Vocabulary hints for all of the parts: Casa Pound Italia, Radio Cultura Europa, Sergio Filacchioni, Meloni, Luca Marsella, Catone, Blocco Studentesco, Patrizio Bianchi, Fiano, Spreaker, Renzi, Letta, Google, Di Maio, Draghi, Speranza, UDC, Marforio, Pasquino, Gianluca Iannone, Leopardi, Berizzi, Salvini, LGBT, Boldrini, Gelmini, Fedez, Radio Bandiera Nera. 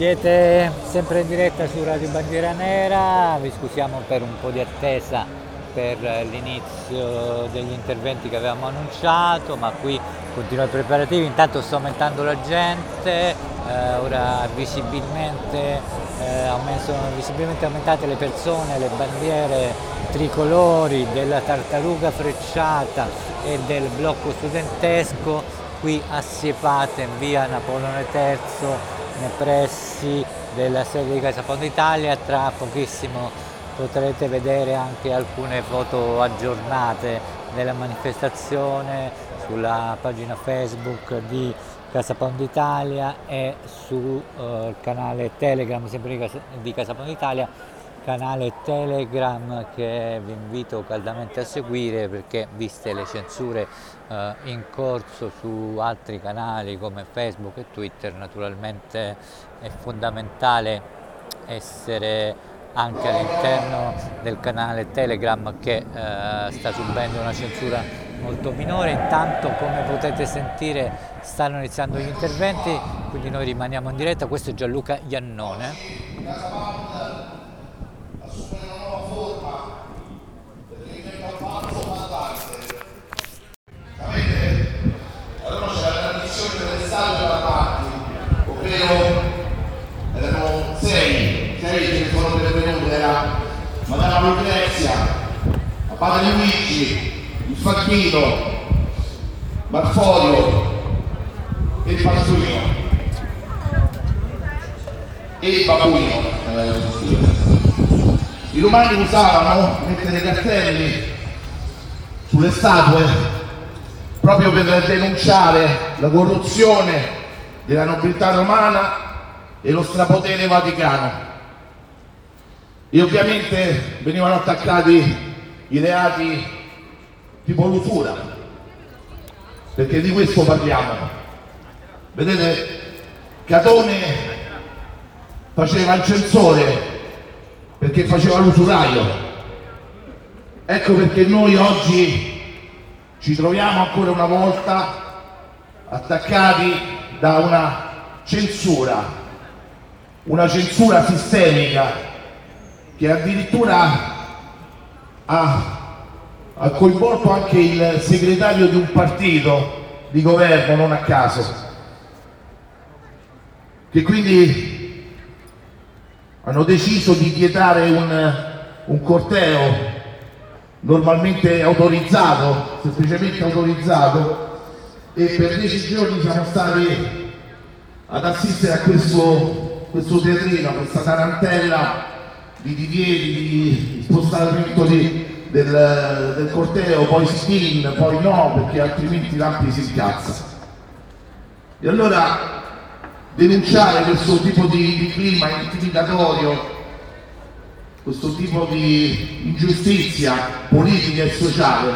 Siete sempre in diretta su Radio Bandiera Nera, vi scusiamo per un po' di attesa per l'inizio degli interventi che avevamo annunciato, ma qui continuano i preparativi, intanto sta aumentando la gente, ora sono visibilmente aumentate le persone, le bandiere tricolori della tartaruga frecciata e del blocco studentesco qui assiepate in via Napoleone III, nei pressi della sede di Casa Pound Italia. Tra pochissimo potrete vedere anche alcune foto aggiornate della manifestazione sulla pagina Facebook di Casa Pound Italia e sul canale Telegram sempre di Casa Pound Italia, canale Telegram che vi invito caldamente a seguire perché, viste le censure in corso su altri canali come Facebook e Twitter, naturalmente è fondamentale essere anche all'interno del canale Telegram che sta subendo una censura molto minore. Intanto, come potete sentire, stanno iniziando gli interventi, quindi noi rimaniamo in diretta. Questo è Gianluca Iannone. Padre Luigi, il Facchino, Marforio e il Pasturino e il Babuino. I romani usavano mettere cartelli sulle statue proprio per denunciare la corruzione della nobiltà romana e lo strapotere vaticano, e ovviamente venivano attaccati i reati tipo l'usura, perché di questo parliamo. Vedete, Catone faceva il censore perché faceva l'usuraio. Ecco perché noi oggi ci troviamo ancora una volta attaccati da una censura sistemica che addirittura ha coinvolto anche il segretario di un partito di governo, non a caso, che quindi hanno deciso di vietare un corteo normalmente autorizzato, semplicemente autorizzato, e per 10 giorni siamo stati ad assistere a questo teatrino, questa tarantella di divieti, di spostamento del corteo, poi spin, poi no, perché altrimenti l'ampi si incazza. E allora denunciare questo tipo di clima intimidatorio, questo tipo di ingiustizia politica e sociale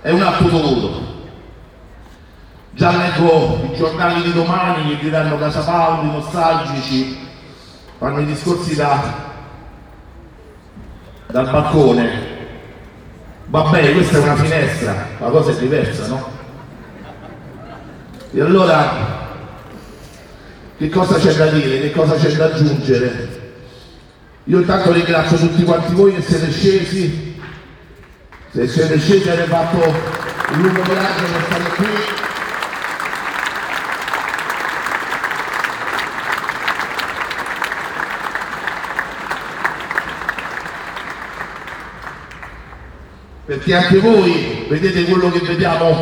è un atto dovuto. Già leggo i giornali di domani che diranno Casa Pound, nostalgici, fanno i discorsi dal balcone. Vabbè, questa è una finestra, la cosa è diversa, no? E allora che cosa c'è da dire, che cosa c'è da aggiungere? Io intanto ringrazio tutti quanti voi che siete scesi, se siete scesi avete fatto un lungo viaggio per stare qui. Perché anche voi vedete quello che vediamo,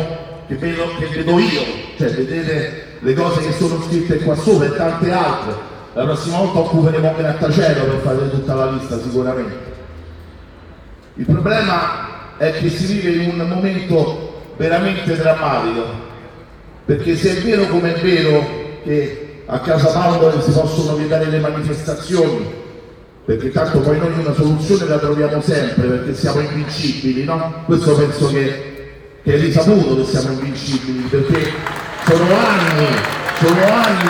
che vedo io, cioè vedete le cose che sono scritte qua sopra e tante altre. La prossima volta occuperemo un grattacielo per fare tutta la lista sicuramente. Il problema è che si vive in un momento veramente drammatico, perché se è vero come è vero che a Casa Pound si possono vietare le manifestazioni, perché tanto poi noi una soluzione la troviamo sempre, perché siamo invincibili, no? Questo penso che è risaputo che siamo invincibili, perché sono anni di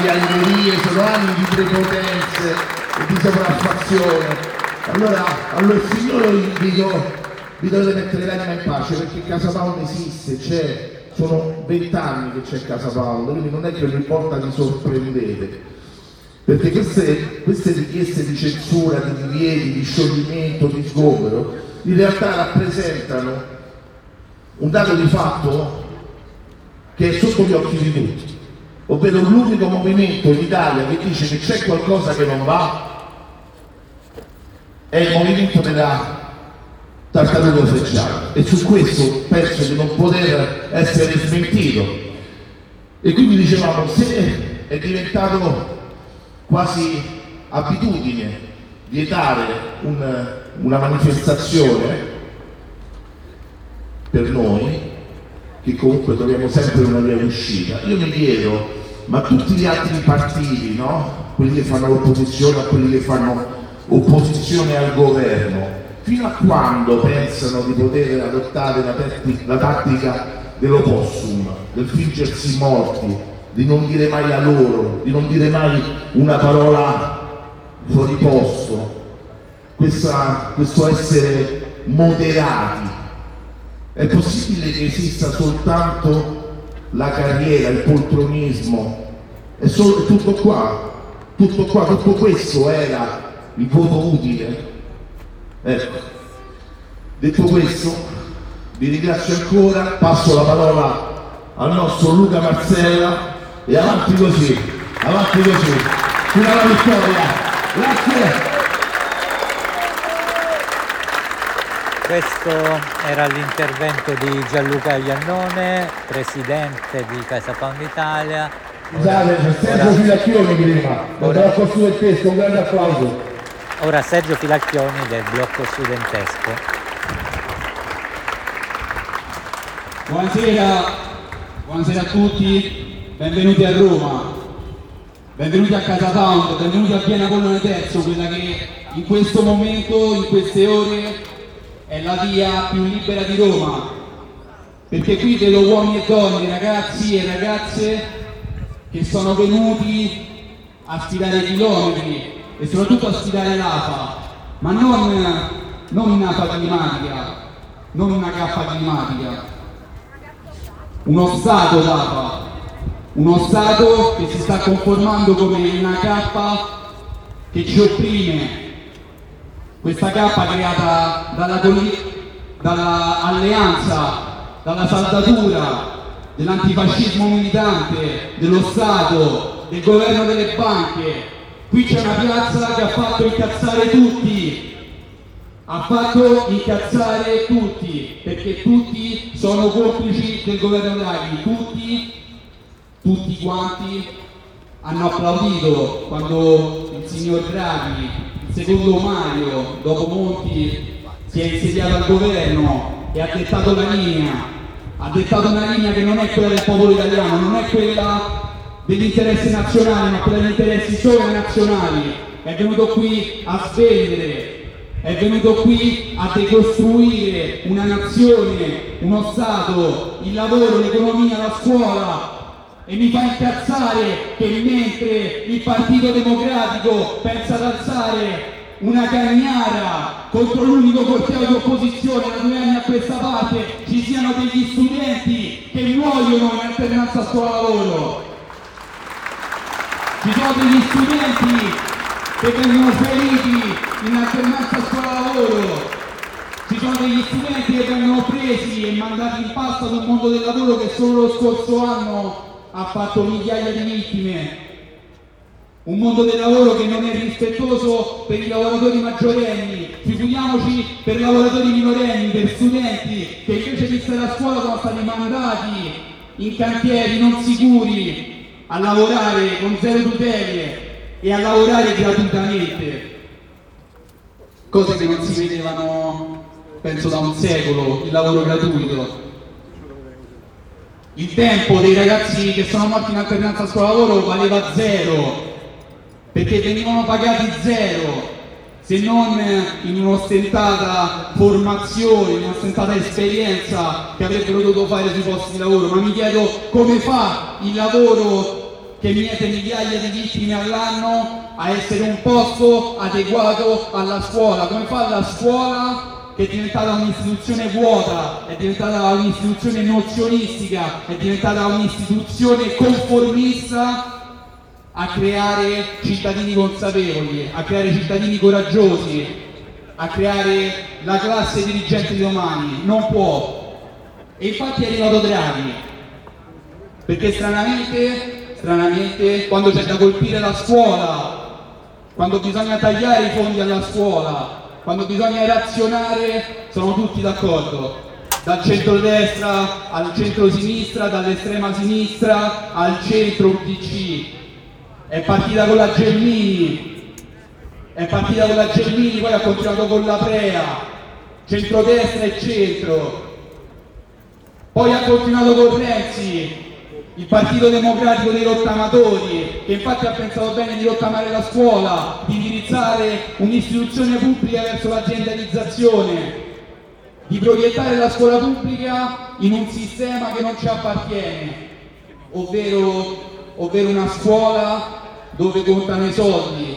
allegherie, sono anni di prepotenze e di sopraffazione. Allora Signore vi dovete mettere l'anima in pace, perché Casa Pound esiste, c'è, sono 20 anni che c'è Casa Pound, quindi non è che ogni volta vi sorprendete. perché queste richieste di censura, di divieti, di scioglimento, di sgomero, in realtà rappresentano un dato di fatto che è sotto gli occhi di tutti, ovvero l'unico movimento in Italia che dice che c'è qualcosa che non va è il movimento della tartaruga frecciata, e su questo penso di non poter essere smentito. E quindi dicevamo, se è diventato quasi abitudine vietare una manifestazione, per noi che comunque troviamo sempre una via d'uscita, io mi chiedo, ma tutti gli altri partiti, no? Quelli che fanno l'opposizione a quelli che fanno opposizione al governo, fino a quando pensano di poter adottare la tattica dell'opossum, del fingersi morti, di non dire mai a loro, di non dire mai una parola fuori posto, questo essere moderati? È possibile che esista soltanto la carriera, il poltronismo? È solo tutto qua, tutto questo era il voto utile? Ecco, detto questo, vi ringrazio ancora, passo la parola al nostro Luca Marsella e avanti così, fino alla vittoria. Grazie. Questo era l'intervento di Gianluca Iannone, presidente di Casa Pound Italia. Scusate, c'è Sergio Filacchioni prima, andrà con su del testo, un grande applauso. Ora Sergio Filacchioni del Blocco Studentesco. Buonasera a tutti, benvenuti a Roma, benvenuti a Casa Pound, benvenuti a Piena Colonna Terzo, quella che in questo momento, in queste ore, è la via più libera di Roma, perché qui vedo uomini e donne, ragazzi e ragazze che sono venuti a sfidare chilometri e soprattutto a sfidare l'AFA, ma non un'AFA climatica, non una cappa climatica, uno Stato d'AFA, uno Stato che si sta conformando come una cappa che ci opprime, questa cappa creata dalla alleanza, dalla saldatura dell'antifascismo militante, dello Stato, del governo delle banche. Qui c'è una piazza che ha fatto incazzare tutti, perché tutti sono complici del governo Draghi, tutti quanti hanno applaudito quando il signor Draghi, il secondo Mario, dopo Monti, si è insediato al governo e ha dettato una linea che non è quella del popolo italiano, non è quella degli interessi nazionali, ma per gli interessi solo nazionali. È venuto qui a svendere, è venuto qui a decostruire una nazione, uno Stato, il lavoro, l'economia, la scuola. E mi fa incazzare che mentre il Partito Democratico pensa ad alzare una cagnara contro l'unico corteo di opposizione da 2 anni a questa parte, ci siano degli studenti che muoiono in alternanza scuola-lavoro. Ci sono degli studenti che vengono feriti in alternanza scuola-lavoro, ci sono degli studenti che vengono presi e mandati in pasto ad un mondo del lavoro che solo lo scorso anno ha fatto migliaia di vittime, un mondo del lavoro che non è rispettoso per i lavoratori maggiorenni, figuriamoci per lavoratori minorenni, per studenti che invece di stare a scuola sono stati mandati in cantieri non sicuri, a lavorare con zero tutele e a lavorare gratuitamente, cose che non si vedevano penso da un secolo, il lavoro gratuito. Il tempo dei ragazzi che sono morti in alternanza scuola-lavoro valeva zero, perché venivano pagati zero, se non in un'ostentata formazione, in un'ostentata esperienza che avrebbero dovuto fare sui posti di lavoro. Ma mi chiedo come fa il lavoro che miete migliaia di vittime all'anno a essere un posto adeguato alla scuola, come fa la scuola che è diventata un'istituzione vuota, è diventata un'istituzione nozionistica, è diventata un'istituzione conformista, a creare cittadini consapevoli, a creare cittadini coraggiosi, a creare la classe dirigente di domani, non può. E infatti è arrivato Draghi, perché stranamente quando c'è da colpire la scuola, quando bisogna tagliare i fondi alla scuola, quando bisogna razionare, sono tutti d'accordo, dal centrodestra al centrosinistra, dall'estrema sinistra al centro UDC. È partita con la Gelmini, poi ha continuato con la Prea, centrodestra e centro, poi ha continuato con Renzi, il Partito Democratico dei rottamatori, che infatti ha pensato bene di rottamare la scuola, di indirizzare un'istituzione pubblica verso l'aziendalizzazione, di proiettare la scuola pubblica in un sistema che non ci appartiene, ovvero una scuola dove contano i soldi,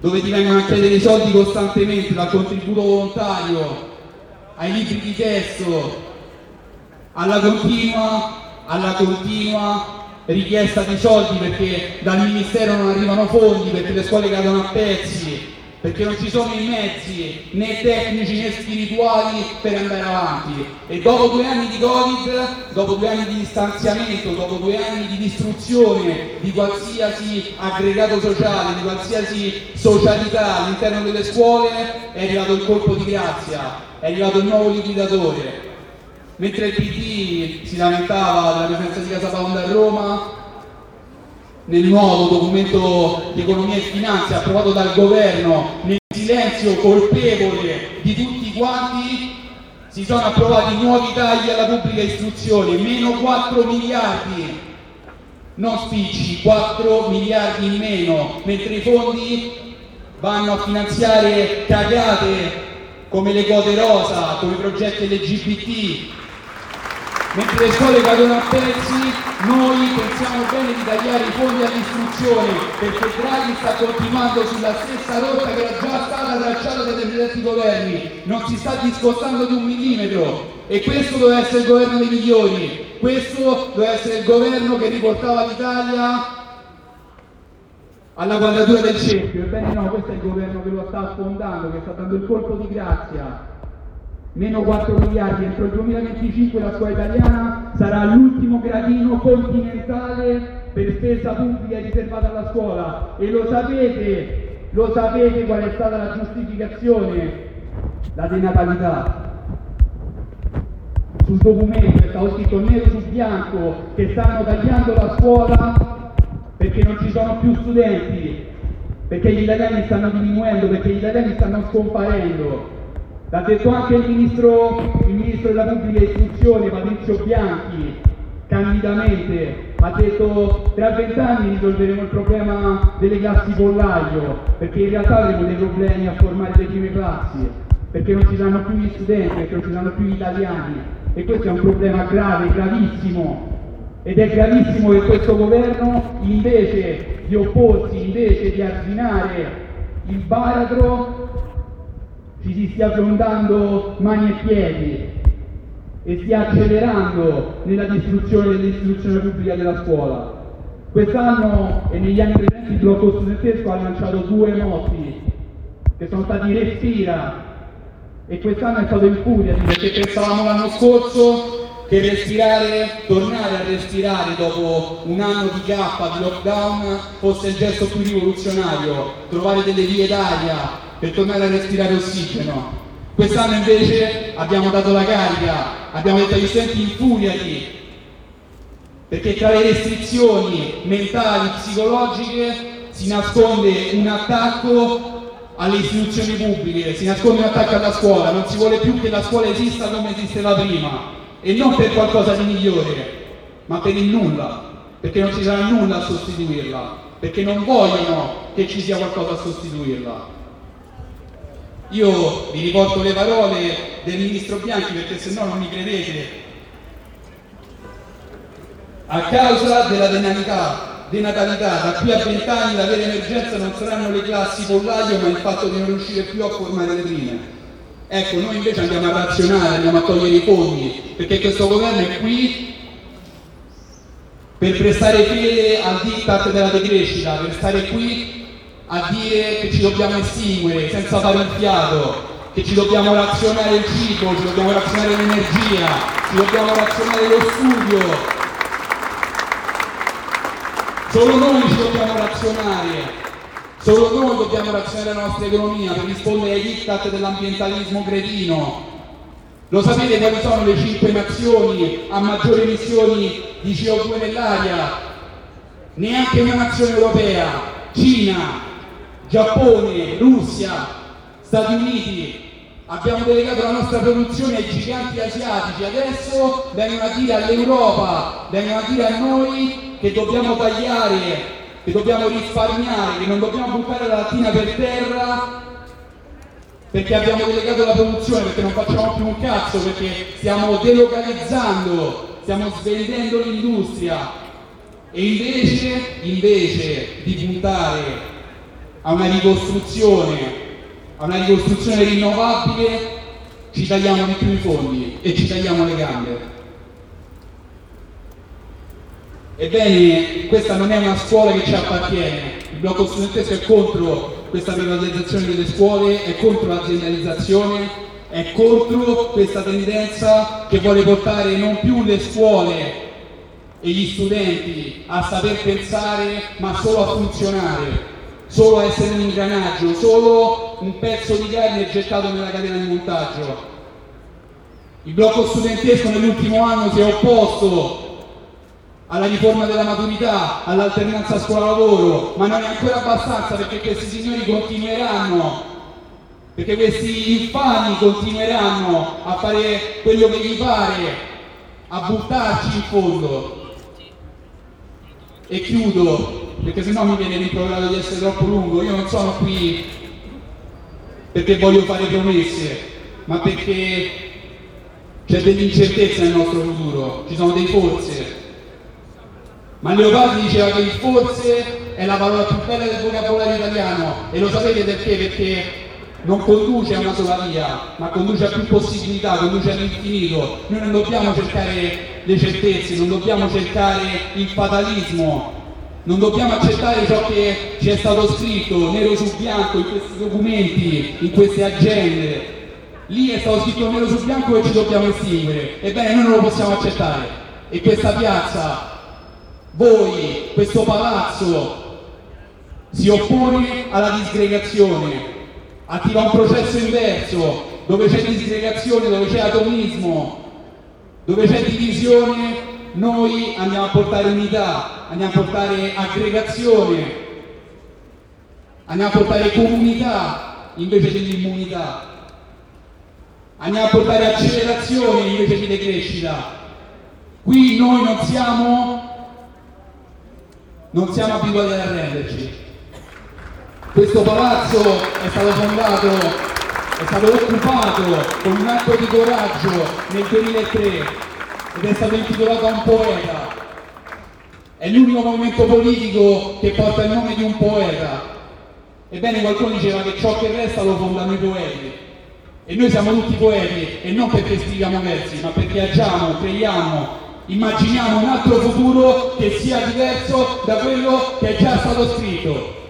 dove ti vengono a chiedere i soldi costantemente, dal contributo volontario ai libri di testo, alla continua richiesta di soldi, perché dal ministero non arrivano fondi, perché le scuole cadono a pezzi, perché non ci sono i mezzi né tecnici né spirituali per andare avanti. E dopo 2 anni di Covid, dopo 2 anni di distanziamento, dopo 2 anni di distruzione di qualsiasi aggregato sociale, di qualsiasi socialità all'interno delle scuole, è arrivato il colpo di grazia, è arrivato il nuovo liquidatore. Mentre il PD si lamentava della presenza di Casa Pound a Roma, nel nuovo documento di economia e finanza approvato dal governo, nel silenzio colpevole di tutti quanti, si sono approvati nuovi tagli alla pubblica istruzione, meno 4 miliardi, non spicci, 4 miliardi in meno, mentre i fondi vanno a finanziare cagate come le quote rosa, come i progetti LGBT. Mentre le scuole cadono a pezzi, noi pensiamo bene di tagliare i fondi all'istruzione, perché Draghi sta continuando sulla stessa rotta che era già stata tracciata dai precedenti governi, non si sta discostando di un millimetro. E questo doveva essere il governo dei migliori, questo doveva essere il governo che riportava l'Italia alla quadratura del cerchio. Ebbene no, questo è il governo che lo sta affondando, che sta dando il colpo di grazia. Meno 4 miliardi, entro il 2025 la scuola italiana sarà l'ultimo gradino continentale per spesa pubblica riservata alla scuola. E lo sapete qual è stata la giustificazione? La denatalità. Sul documento è stato scritto nero su bianco che stanno tagliando la scuola perché non ci sono più studenti, perché gli italiani stanno diminuendo, perché gli italiani stanno scomparendo. L'ha detto anche il ministro della pubblica istruzione, Patrizio Bianchi, candidamente, ha detto tra 20 anni risolveremo il problema delle classi pollaio, perché in realtà avremo dei problemi a formare le prime classi, perché non ci saranno più gli studenti, perché non ci saranno più gli italiani. E questo è un problema grave, gravissimo. Ed è gravissimo che questo governo, invece di opporsi, invece di arginare il baratro, ci si stia affrontando mani e piedi e stia accelerando nella distruzione dell'istruzione pubblica della scuola. Quest'anno e negli anni precedenti il Blocco Studentesco ha lanciato 2 motti che sono stati Respira, e quest'anno è stato Infuria, perché pensavamo l'anno scorso che tornare a respirare dopo un anno di gappa, di lockdown, fosse il gesto più rivoluzionario, trovare delle vie d'aria per tornare a respirare ossigeno. Quest'anno invece abbiamo dato la carica, abbiamo detto agli studenti infuriati, perché tra le restrizioni mentali, psicologiche, si nasconde un attacco alle istituzioni pubbliche, si nasconde un attacco alla scuola, non si vuole più che la scuola esista come esisteva prima, e non per qualcosa di migliore, ma per il nulla, perché non ci sarà nulla a sostituirla, perché non vogliono che ci sia qualcosa a sostituirla. Io vi riporto le parole del ministro Bianchi, perché se no non mi credete. A causa della denatalità, da qui a 20 anni la vera emergenza non saranno le classi pollaio, ma il fatto di non riuscire più a formare le prime. Ecco, noi invece andiamo a razionare, andiamo a togliere i fondi, perché questo governo è qui per prestare fede al diktat della decrescita, per stare qui a dire che ci dobbiamo estinguere senza fare un fiato, che ci dobbiamo razionare il cibo, ci dobbiamo razionare l'energia, ci dobbiamo razionare lo studio. Solo noi ci dobbiamo razionare, solo noi dobbiamo razionare la nostra economia per rispondere ai diktat dell'ambientalismo cretino. Lo sapete quali sono le 5 nazioni a maggiori emissioni di CO2 nell'aria? Neanche una nazione europea: Cina, Giappone, Russia, Stati Uniti. Abbiamo delegato la nostra produzione ai giganti asiatici, adesso vengono a dire all'Europa, vengono a dire a noi che dobbiamo tagliare, che dobbiamo risparmiare, che non dobbiamo buttare la lattina per terra perché abbiamo delegato la produzione, perché non facciamo più un cazzo, perché stiamo delocalizzando, stiamo svendendo l'industria. E invece di puntare a una ricostruzione rinnovabile, ci tagliamo di più i fondi e ci tagliamo le gambe. Ebbene, questa non è una scuola che ci appartiene. Il Blocco Studentesco è contro questa privatizzazione delle scuole, è contro l'aziendalizzazione, è contro questa tendenza che vuole portare non più le scuole e gli studenti a saper pensare, ma solo a funzionare, solo a essere un ingranaggio, solo un pezzo di carne gettato nella catena di montaggio. Il Blocco Studentesco nell'ultimo anno si è opposto alla riforma della maturità, all'alternanza scuola-lavoro, ma non è ancora abbastanza, perché questi signori continueranno, perché questi infami continueranno a fare quello che gli pare, a buttarci in fondo. E chiudo, perché sennò mi viene rimproverato di essere troppo lungo. Io non sono qui perché voglio fare promesse, ma perché c'è dell'incertezza nel nostro futuro, ci sono dei forse. Ma Leopardi diceva che il forse è la parola più bella del vocabolario italiano, e lo sapete perché? Perché non conduce a una sola via, ma conduce a più possibilità, conduce all'infinito. Noi non dobbiamo cercare le certezze, non dobbiamo cercare il fatalismo, non dobbiamo accettare ciò che ci è stato scritto nero su bianco in questi documenti, in queste agende. Lì è stato scritto nero su bianco che ci dobbiamo estinguere. Ebbene, noi non lo possiamo accettare. E questa piazza, voi, questo palazzo, si oppone alla disgregazione, attiva un processo inverso, dove c'è disgregazione, dove c'è atomismo, dove c'è divisione. Noi andiamo a portare unità, andiamo a portare aggregazione, andiamo a portare comunità invece dell'immunità, andiamo a portare accelerazione invece di decrescita. Qui noi non siamo abituati ad arrenderci. Questo palazzo è stato fondato, è stato occupato con un atto di coraggio nel 2003. Ed è stato intitolato a un poeta. È l'unico movimento politico che porta il nome di un poeta. Ebbene, qualcuno diceva che ciò che resta lo fondano i poeti, e noi siamo tutti poeti, e non perché scriviamo versi, ma perché agiamo, creiamo, immaginiamo un altro futuro che sia diverso da quello che è già stato scritto.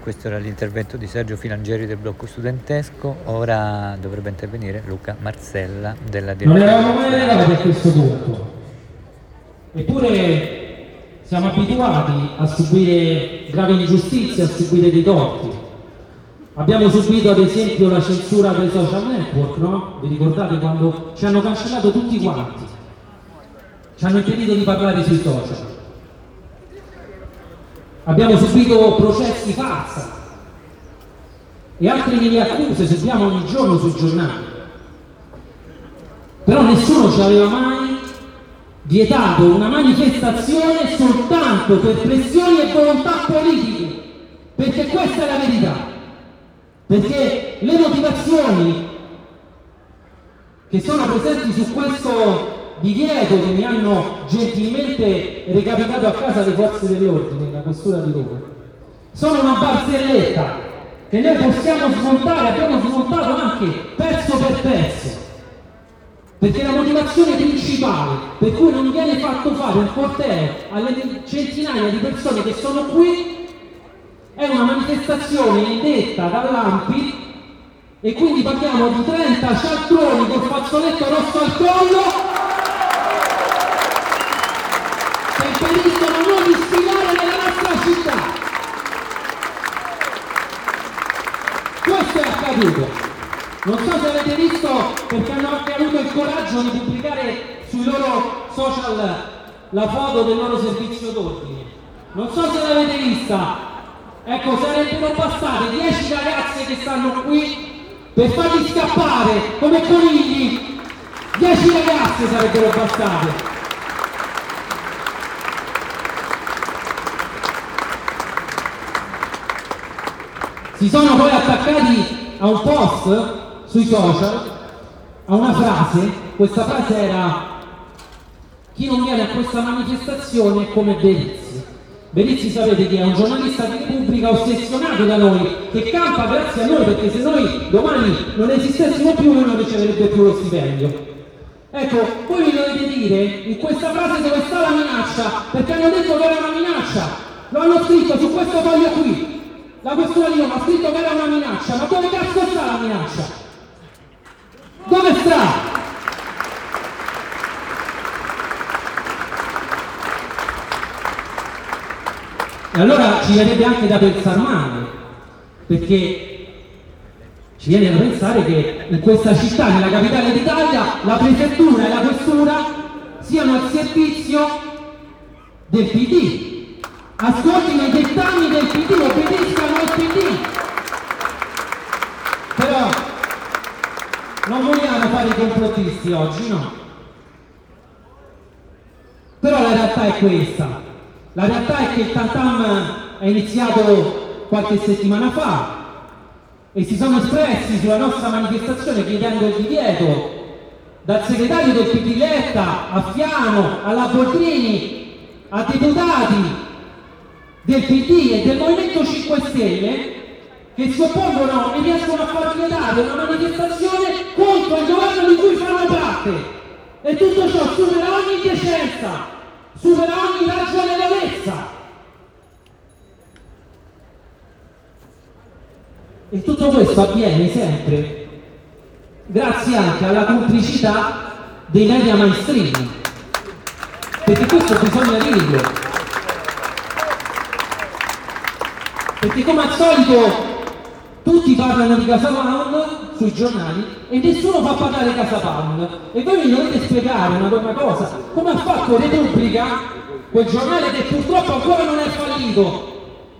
Questo era l'intervento di Sergio Filacchioni del Blocco Studentesco. Ora dovrebbe intervenire Luca Marsella della direzione. Non eravamo mai legati a questo punto, eppure siamo abituati a subire gravi ingiustizie, a subire dei torti. Abbiamo subito ad esempio la censura dei social network, no? Vi ricordate quando ci hanno cancellato tutti quanti? Ci hanno impedito di parlare sui social. Abbiamo subito processi farsa e altre mille accuse, sentiamo ogni giorno sui giornali. Però nessuno ci aveva mai vietato una manifestazione soltanto per pressioni e volontà politiche, perché questa è la verità, perché le motivazioni che sono presenti su questo divieto che mi hanno gentilmente recapitato a casa le forze dell'ordine, la questura di Roma. Sono una barzelletta che noi possiamo smontare, abbiamo smontato anche pezzo per pezzo, perché la motivazione principale per cui non viene fatto fare un corteo alle centinaia di persone che sono qui è una manifestazione indetta dall'ANPI, e quindi parliamo di 30 cialtroni col fazzoletto rosso al collo che impediscono a noi di sfilare nella nostra città. Questo è accaduto, non so se avete visto, perché hanno anche avuto il coraggio di pubblicare sui loro social la foto del loro servizio d'ordine, non so se l'avete vista. Ecco, sarebbero passate 10 ragazze che stanno qui per farli scappare come conigli, 10 ragazze sarebbero bastate. Si sono poi attaccati a un post sui social, a una frase. Questa frase era: chi non viene a questa manifestazione è come Berizzi. Berizzi, sapete che è un giornalista di Repubblica ossessionato da noi, che campa grazie a noi, perché se noi domani non esistessimo più lui non riceverebbe più lo stipendio. Ecco, voi mi dovete dire in questa frase dove sta la minaccia, perché hanno detto che era una minaccia, lo hanno scritto su questo foglio qui, la questura di Roma ha scritto che era una minaccia, ma dove cazzo sta la minaccia? Dove sta? E allora ci verrebbe anche da pensare male, perché ci viene da pensare che in questa città, nella capitale d'Italia, la prefettura e la questura siano al servizio del PD, ascoltino i dettami del PD, obbediscano al PD. Però non vogliamo fare i complottisti oggi, no? Però la realtà è questa. La realtà è che il tam-tam è iniziato qualche settimana fa e si sono espressi sulla nostra manifestazione chiedendo il divieto, dal segretario del PD Letta a Fiano, alla Boldrini, a deputati del PD e del Movimento 5 Stelle che si oppongono e riescono a far vietare una manifestazione contro il governo di cui fanno parte. E tutto ciò supera ogni decenza, supera ogni ragionevolezza. E tutto questo avviene sempre grazie anche alla complicità dei media mainstream, perché questo bisogna dirlo, perché come al solito tutti parlano di Casa Pound sui giornali e nessuno fa pagare Casa Pound. E voi mi dovete spiegare una cosa: come ha fatto Repubblica, quel giornale che purtroppo ancora non è fallito,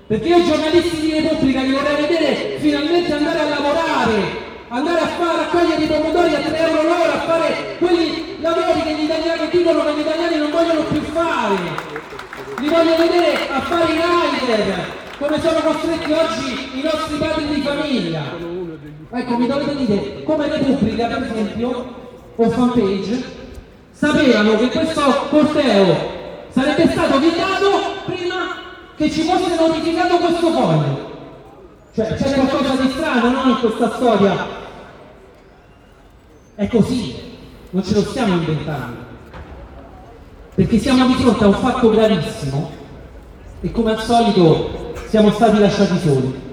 perché io i giornalisti di Repubblica li vorrei vedere finalmente andare a lavorare, andare a raccogliere i pomodori a 3 euro l'ora, a fare quelli lavori che gli italiani dicono che gli italiani non vogliono più fare. Li voglio vedere a fare i rider, come sono costretti oggi i nostri padri di famiglia. Ecco, mi dovete dire come Repubblica, per esempio, o Fanpage, sapevano che questo corteo sarebbe stato vietato prima che ci fosse notificato questo foglio. Cioè, c'è qualcosa di strano, no, in questa storia? È così, non ce lo stiamo inventando, perché siamo di fronte a un fatto gravissimo e, come al solito, siamo stati lasciati soli,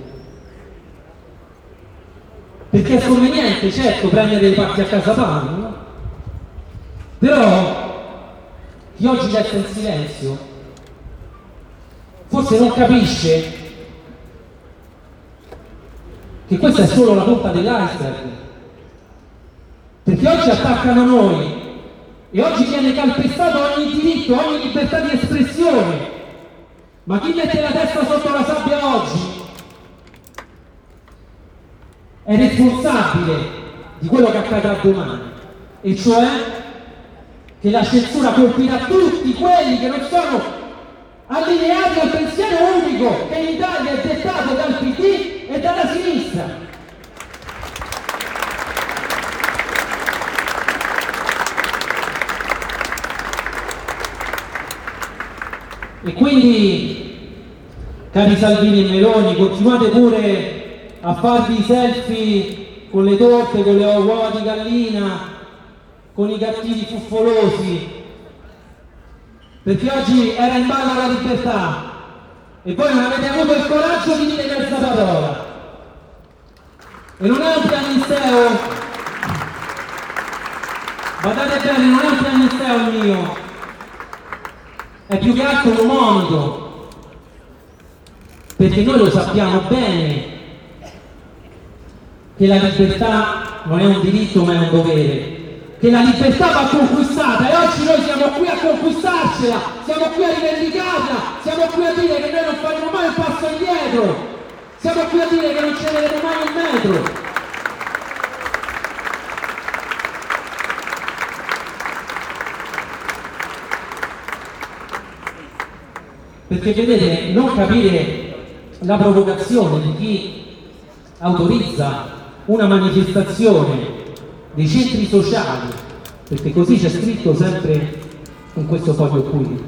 perché è conveniente, certo, prendere i patti a Casa Pound, no? Però chi oggi resta in silenzio forse non capisce che questa è solo la punta dell'iceberg, perché oggi attaccano noi e oggi viene calpestato ogni diritto, ogni libertà di espressione. Ma chi mette la testa sotto la sabbia oggi è responsabile di quello che accadrà domani, e cioè che la censura colpirà tutti quelli che non sono allineati al pensiero unico che in Italia è dettato dal PD e dalla sinistra. E quindi, cari Salvini e Meloni, continuate pure a farvi i selfie con le torte, con le uova di gallina, con i gattini fuffolosi, perché oggi era in ballo la libertà e voi non avete avuto il coraggio di dire questa parola. E non è un pianisteo, guardate bene, non è un pianisteo il mio, è più che altro un monito, perché noi lo sappiamo bene che la libertà non è un diritto ma è un dovere, che la libertà va conquistata, e oggi noi siamo qui a conquistarcela, siamo qui a rivendicarla, siamo qui a dire che noi non faremo mai un passo indietro, siamo qui a dire che non cederemo mai un metro. Perché vedete, non capire la provocazione di chi autorizza una manifestazione dei centri sociali, perché così c'è scritto sempre in questo foglio qui,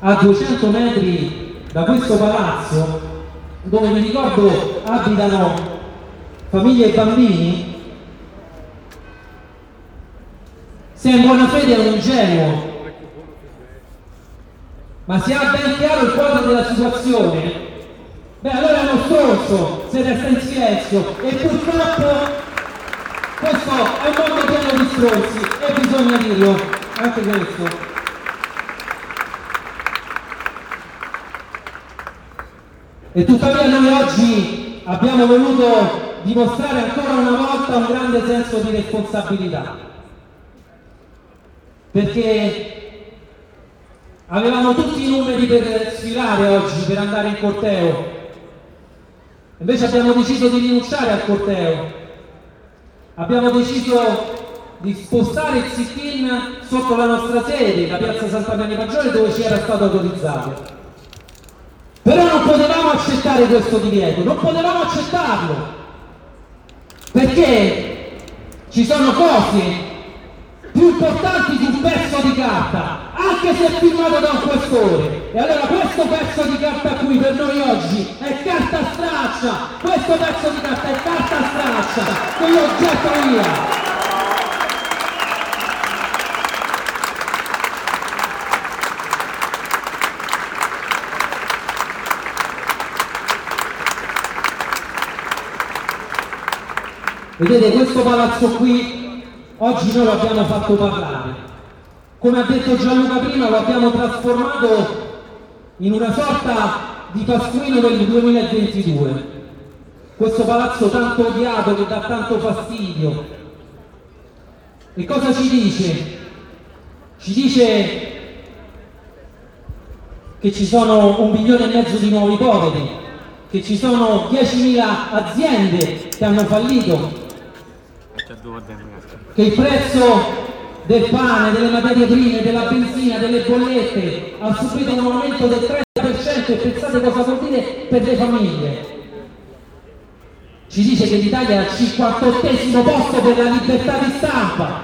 a 200 metri da questo palazzo, dove mi ricordo abitano famiglie e bambini, se è in buona fede è un ingenuo, ma se ha ben chiaro il quadro della situazione, beh, allora è uno stronzo se resta in silenzio, e purtroppo questo è un mondo pieno di stronzi, e bisogna dirlo, anche questo. E tuttavia noi oggi abbiamo voluto dimostrare ancora una volta un grande senso di responsabilità, perché avevamo tutti i numeri per sfilare oggi, per andare in corteo, invece abbiamo deciso di rinunciare al corteo. Abbiamo deciso di spostare il sit-in sotto la nostra sede, la piazza Sant'Anna Maggiore, dove ci era stato autorizzato. Però non potevamo accettare questo divieto, non potevamo accettarlo, perché ci sono cose più importanti di un pezzo di carta, anche se firmato da un questore. E allora questo pezzo di carta qui per noi oggi è carta straccia, questo pezzo di carta è carta straccia, che io getto via. Vedete, questo palazzo qui oggi noi lo abbiamo fatto parlare, come ha detto Gianluca prima, lo abbiamo trasformato in una sorta di Pasquino del 2022, questo palazzo tanto odiato che dà tanto fastidio. E cosa ci dice? Ci dice che ci sono 1,5 milioni di nuovi poveri, che ci sono 10.000 aziende che hanno fallito, che il prezzo del pane, delle materie prime, della benzina, delle bollette ha subito un aumento del 30%, e pensate cosa vuol dire per le famiglie. Ci dice che l'Italia è al 58° posto per la libertà di stampa.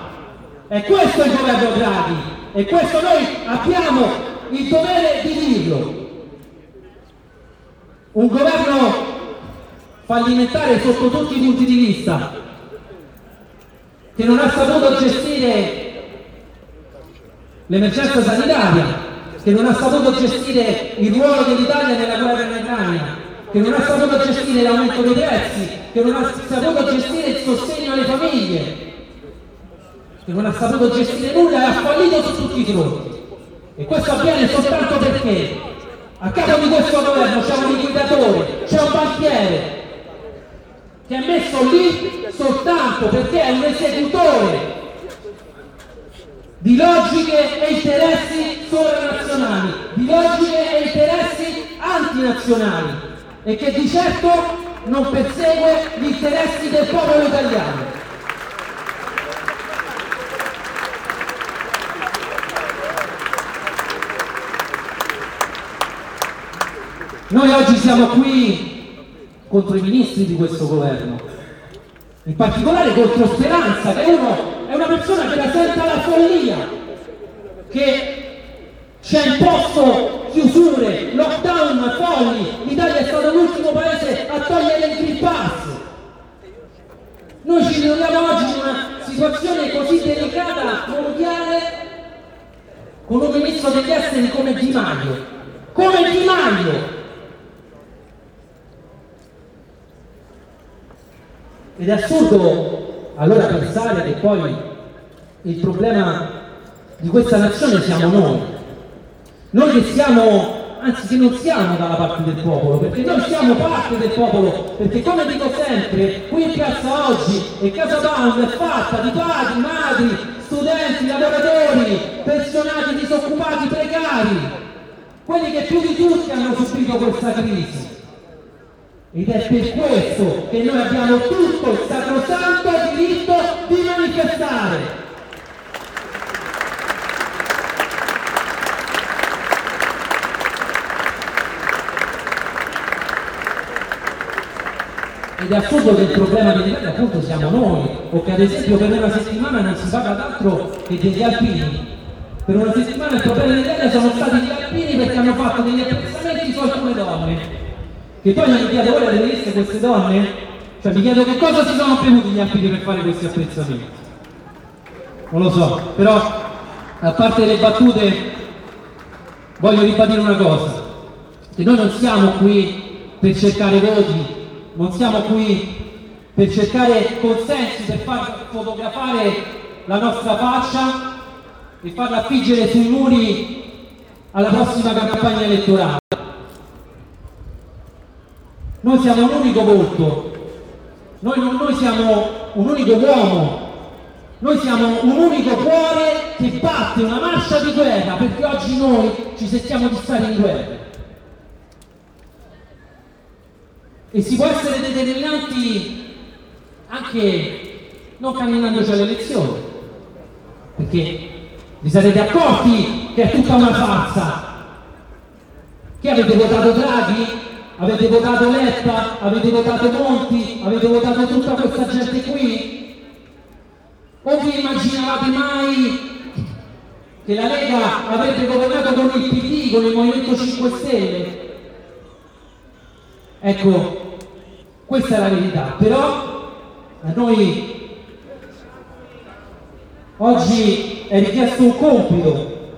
E questo è il governo Draghi, e questo noi abbiamo il dovere di dirlo. Un governo fallimentare sotto tutti i punti di vista, che non ha saputo gestire l'emergenza sanitaria, che non ha saputo gestire il ruolo dell'Italia nella guerra in Ucraina, che non ha saputo gestire l'aumento dei prezzi, che non ha saputo gestire il sostegno alle famiglie, che non ha saputo gestire nulla e ha fallito su tutti i fronti. E questo avviene soltanto perché a capo di questo governo c'è un liquidatore, c'è un banchiere, che è messo lì soltanto perché è un esecutore di logiche e interessi sovranazionali, di logiche e interessi antinazionali, e che di certo non persegue gli interessi del popolo italiano. Noi oggi siamo qui contro i ministri di questo governo, in particolare contro Speranza, che è una persona che rasenta la follia, che C'è imposto chiusure, lockdown, folli. L'Italia è stato l'ultimo paese a togliere il Green Pass. Noi ci troviamo oggi in una situazione così delicata, mondiale, con un ministro degli esteri come Di Maio. Come Di Maio! Ed è assurdo allora pensare che poi il problema di questa nazione siamo noi. Noi che siamo, anzi che non siamo dalla parte del popolo, perché noi siamo parte del popolo, perché come dico sempre, qui in piazza oggi e Casa Pound è fatta di padri, madri, studenti, lavoratori, pensionati, disoccupati, precari, quelli che più di tutti hanno subito questa crisi. Ed è per questo che noi abbiamo tutto il sacrosanto diritto di manifestare. Ed è assurdo che il problema dell'Italia appunto siamo noi, o che ad esempio per una settimana non si parla d'altro che degli alpini. Per una settimana il problema dell'Italia sono stati gli alpini perché hanno fatto degli apprezzamenti su alcune donne. Che poi mi chiedo, ora le liste queste donne? Cioè mi chiedo che cosa si sono ottenuti gli alpini per fare questi apprezzamenti. Non lo so, però a parte le battute voglio ribadire una cosa, che noi non siamo qui per cercare voti. Non siamo qui per cercare consensi, per far fotografare la nostra faccia e farla affiggere sui muri alla prossima campagna elettorale. Noi siamo un unico volto, noi siamo un unico uomo, noi siamo un unico cuore che batte una marcia di guerra, perché oggi noi ci sentiamo di stare in guerra. E si può essere determinanti anche non camminandoci alle elezioni, perché vi sarete accorti che è tutta una farsa, che avete votato Draghi, avete votato Letta, avete votato Monti, avete votato tutta questa gente qui. O vi immaginavate mai che la Lega avrebbe governato con il PD, con il Movimento 5 Stelle? Ecco, questa è la verità, però a noi oggi è richiesto un compito,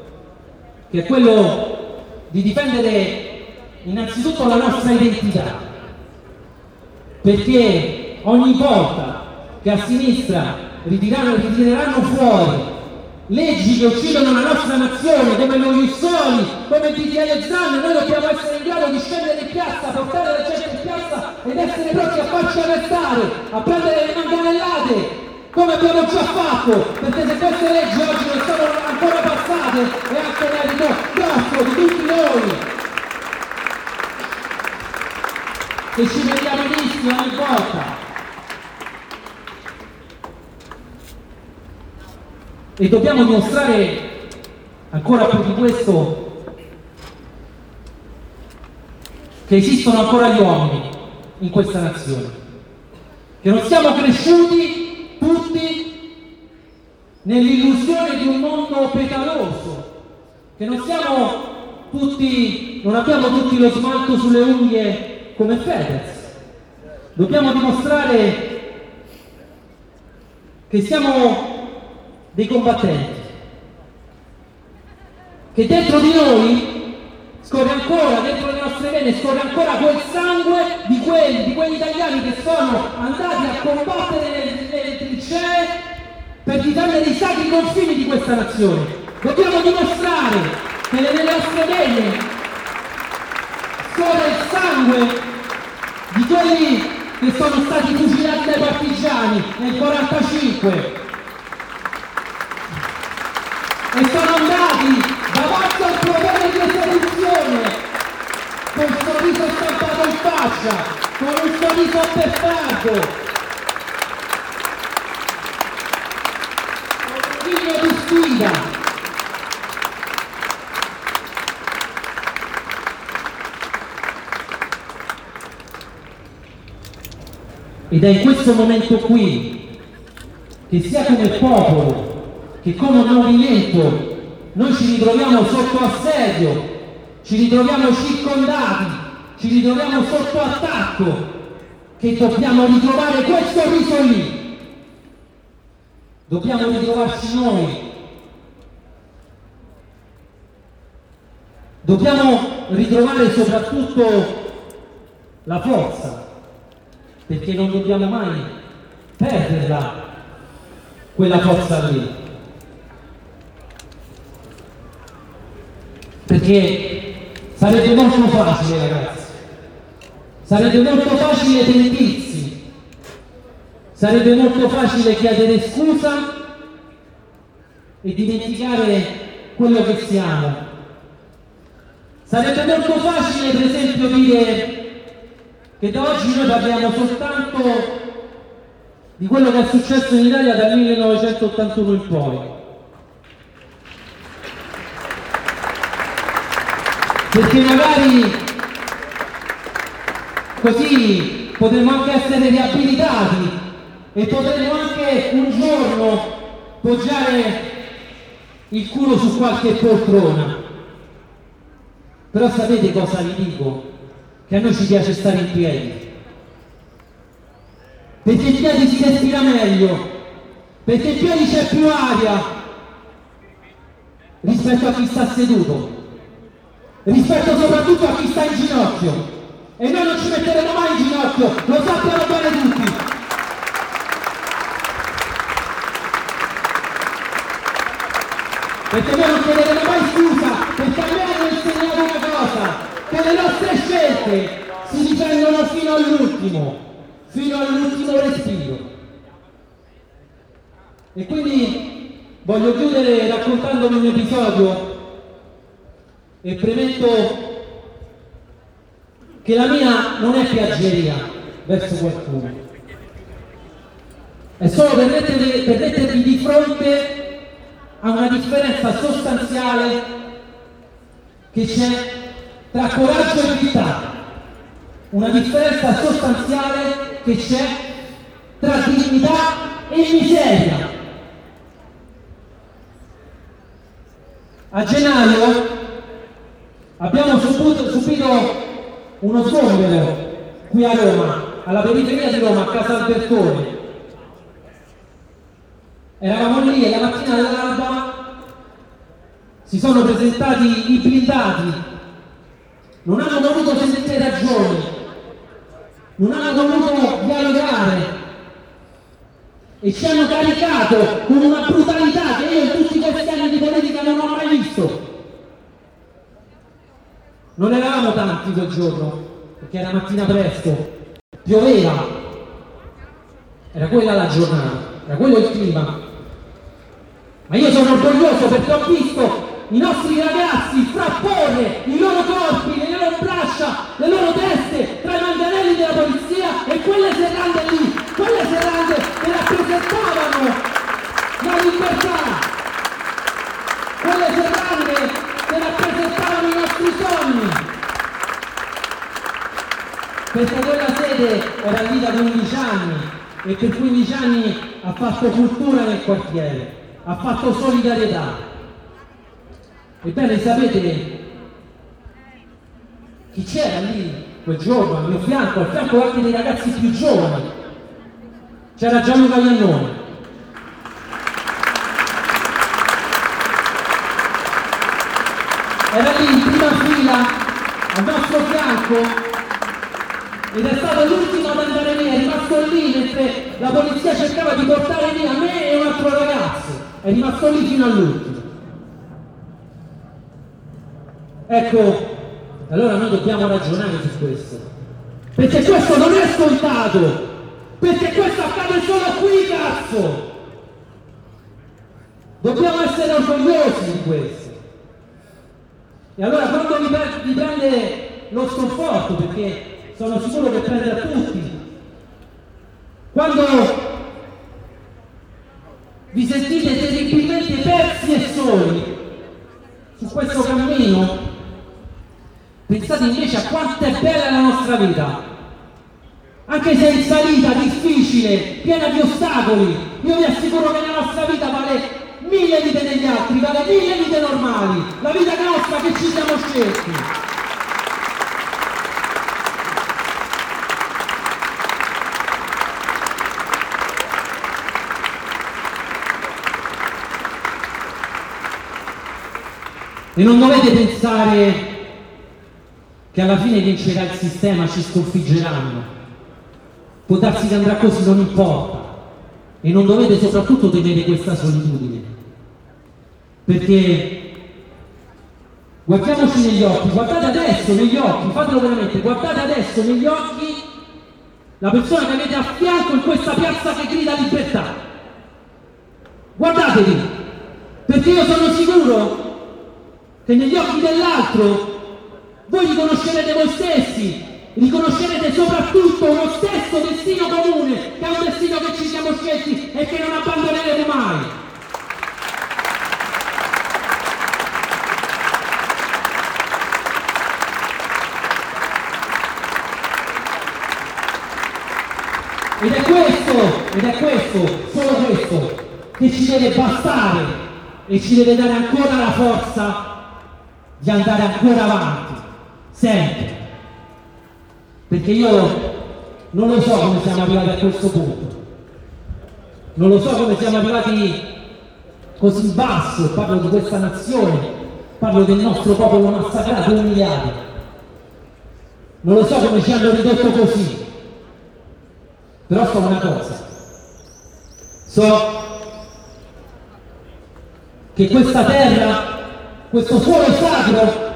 che è quello di difendere innanzitutto la nostra identità, perché ogni volta che a sinistra ritireranno fuori leggi che uccidono la nostra nazione, come lo Jussoli, come il DDL Zan, noi dobbiamo essere in grado di scendere in piazza, portare la gente in piazza ed essere pronti a farci arrestare, a prendere le manganellate, come abbiamo già fatto, perché se queste leggi oggi non sono ancora passate, è anche merito nostro, di tutti noi, che ci vediamo visti ogni volta. E dobbiamo dimostrare ancora più di questo che esistono ancora gli uomini in questa nazione, che non siamo cresciuti tutti nell'illusione di un mondo petaloso, che non siamo tutti, non abbiamo tutti lo smalto sulle unghie come Fedez. Dobbiamo dimostrare che siamo dei combattenti, che dentro di noi scorre ancora, dentro le nostre vene scorre ancora quel sangue di quegli italiani che sono andati a combattere nelle trincee per difendere i sacri confini di questa nazione. Dobbiamo dimostrare che nelle nostre vene scorre il sangue di quelli che sono stati fucilati dai partigiani nel 1945 e sono andati davanti al potere di evoluzione con un sorriso stampato in faccia, con un sorriso apertato, figlio di sfida. Ed è in questo momento qui che sia come popolo che come un movimento Noi ci ritroviamo sotto assedio, ci ritroviamo circondati, ci ritroviamo sotto attacco, che dobbiamo ritrovare questo riso lì. Dobbiamo ritrovarci noi. Dobbiamo ritrovare soprattutto la forza, perché non dobbiamo mai perderla quella forza lì, perché sarebbe molto facile, ragazzi, sarebbe molto facile pentirsi, sarebbe molto facile chiedere scusa e dimenticare quello che siamo. Sarebbe molto facile, per esempio, dire che da oggi noi parliamo soltanto di quello che è successo in Italia dal 1981 in poi. Perché magari così potremmo anche essere riabilitati e potremmo anche un giorno poggiare il culo su qualche poltrona. Però sapete cosa vi dico? Che a noi ci piace stare in piedi. Perché in piedi si respira meglio, perché in piedi c'è più aria rispetto a chi sta seduto, rispetto soprattutto a chi sta in ginocchio. E noi non ci metteremo mai in ginocchio, lo sappiamo bene tutti. Perché noi non chiederemo mai scusa, perché a me hanno insegnato una cosa, che le nostre scelte si difendono fino all'ultimo respiro. E quindi voglio chiudere raccontandovi un episodio e premetto che la mia non è piaggeria verso qualcuno, è solo per mettervi di fronte a una differenza sostanziale che c'è tra coraggio e dignità, una differenza sostanziale che c'è tra dignità e miseria. A gennaio abbiamo subito uno sgombero qui a Roma, alla periferia di Roma, a Casa Albertone. Eravamo lì e la mattina dell'alba si sono presentati i blindati, non hanno voluto sentire ragioni, non hanno voluto dialogare e ci hanno caricato con una brutalità che io in tutti questi anni di politica non ho mai visto. Non eravamo tanti quel giorno, perché era mattina presto, pioveva, era quella la giornata, era quello il clima. Ma io sono orgoglioso perché ho visto i nostri ragazzi frapporre i loro corpi, le loro braccia, le loro teste tra i manganelli della polizia e quelle serrande lì, quelle serrande che rappresentavano la libertà, quelle serrande che rappresentavano i nostri sogni. Perché quella sede era lì da 15 anni e per 15 anni ha fatto cultura nel quartiere, ha fatto solidarietà. Ebbene, sapete chi c'era lì quel giorno al mio fianco, al fianco anche dei ragazzi più giovani? C'era Gianluca Iannone. Era lì in prima fila al nostro fianco ed è stato l'ultimo ad andare via, è rimasto lì mentre la polizia cercava di portare via me e un altro ragazzo. È rimasto lì fino all'ultimo. Ecco, allora noi dobbiamo ragionare su questo, perché questo non è scontato, perché questo accade solo qui, cazzo! Dobbiamo essere orgogliosi di questo. E allora quando vi prende lo sconforto, perché sono sicuro che prende a tutti, quando vi sentite terribilmente persi e soli su questo cammino, pensate invece a quanto è bella la nostra vita, anche se è in salita, difficile, piena di ostacoli. Io vi assicuro che la nostra vita vale mille vite degli altri vale mille vite normali, la vita nostra che ci siamo scelti. E non dovete pensare che alla fine vincerà il sistema, ci sconfiggeranno. Può darsi che andrà così, non importa. E non dovete soprattutto temere questa solitudine, perché guardiamoci negli occhi, guardate adesso negli occhi, fatelo veramente, guardate adesso negli occhi la persona che avete a fianco in questa piazza che grida libertà. Guardatevi, perché io sono sicuro che negli occhi dell'altro voi riconoscerete voi stessi, riconoscerete soprattutto uno stesso destino comune, che è un destino che ci siamo scelti e che non abbandoneremo mai. Ed è questo, solo questo, che ci deve bastare e ci deve dare ancora la forza di andare ancora avanti, sempre. Perché io non lo so come siamo arrivati a questo punto, non lo so come siamo arrivati così in basso, parlo di questa nazione, parlo del nostro popolo massacrato e umiliato, non lo so come ci hanno ridotto così, però so una cosa, so che questa terra, questo suolo sacro,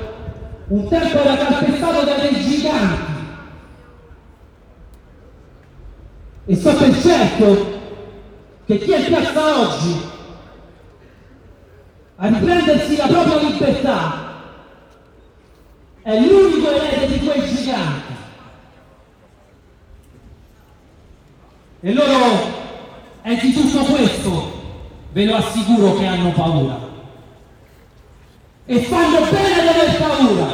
un tempo era calpestato da dei giganti. E so per certo che chi è in piazza oggi a riprendersi la propria libertà è l'unico erede di quei giganti. E loro è di tutto questo, ve lo assicuro, che hanno paura. E fanno bene ad aver paura,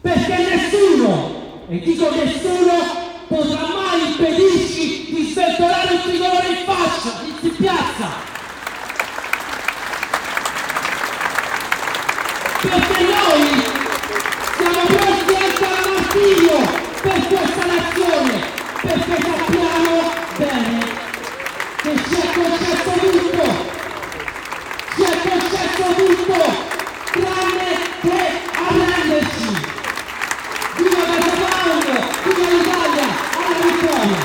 perché nessuno, e dico nessuno, potrà mai impedirci di sventolare il tricolore in faccia, in piazza. Perché noi siamo pronti anche al martirio per questa nazione, perché sappiamo bene che ci è concesso tutto, tranne che arrenderci. Viva Casa Pound, viva l'Italia, alla vittoria!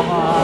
vita, ma...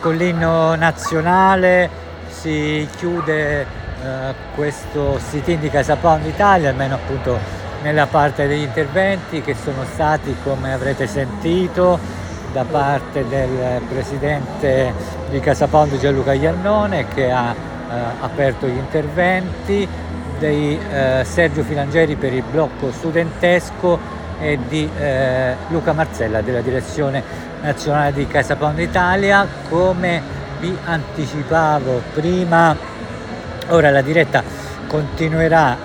Con l'inno nazionale si chiude questo sit-in di Casa Pound Italia, almeno appunto nella parte degli interventi che sono stati, come avrete sentito, da parte del presidente di Casa Pound Gianluca Iannone, che ha aperto gli interventi, di Sergio Filacchioni per il Blocco Studentesco e di Luca Marsella della direzione nazionale di Casa Pound Italia. Come vi anticipavo prima, ora la diretta continuerà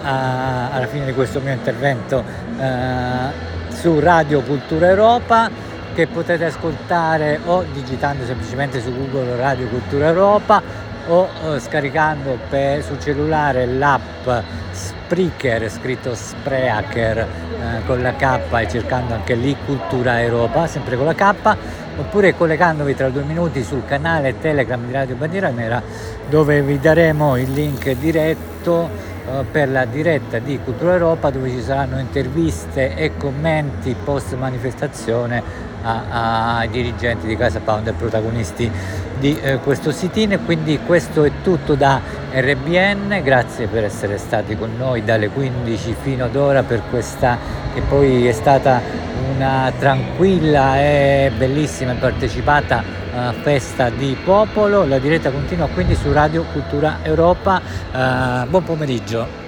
alla fine di questo mio intervento su Radio Cultura Europa, che potete ascoltare o digitando semplicemente su Google Radio Cultura Europa o scaricando sul cellulare l'app Spreaker, scritto Spreaker con la K, e cercando anche lì Cultura Europa, sempre con la K, oppure collegandovi tra 2 minuti sul canale Telegram di Radio Bandiera Nera, dove vi daremo il link diretto per la diretta di Cultura Europa, dove ci saranno interviste e commenti post manifestazione ai dirigenti di Casa Pound e protagonisti di questo sit-in. Quindi questo è tutto da RBN, grazie per essere stati con noi dalle 15 fino ad ora per questa che poi è stata una tranquilla e bellissima e partecipata festa di popolo. La diretta continua quindi su Radio Cultura Europa. Buon pomeriggio.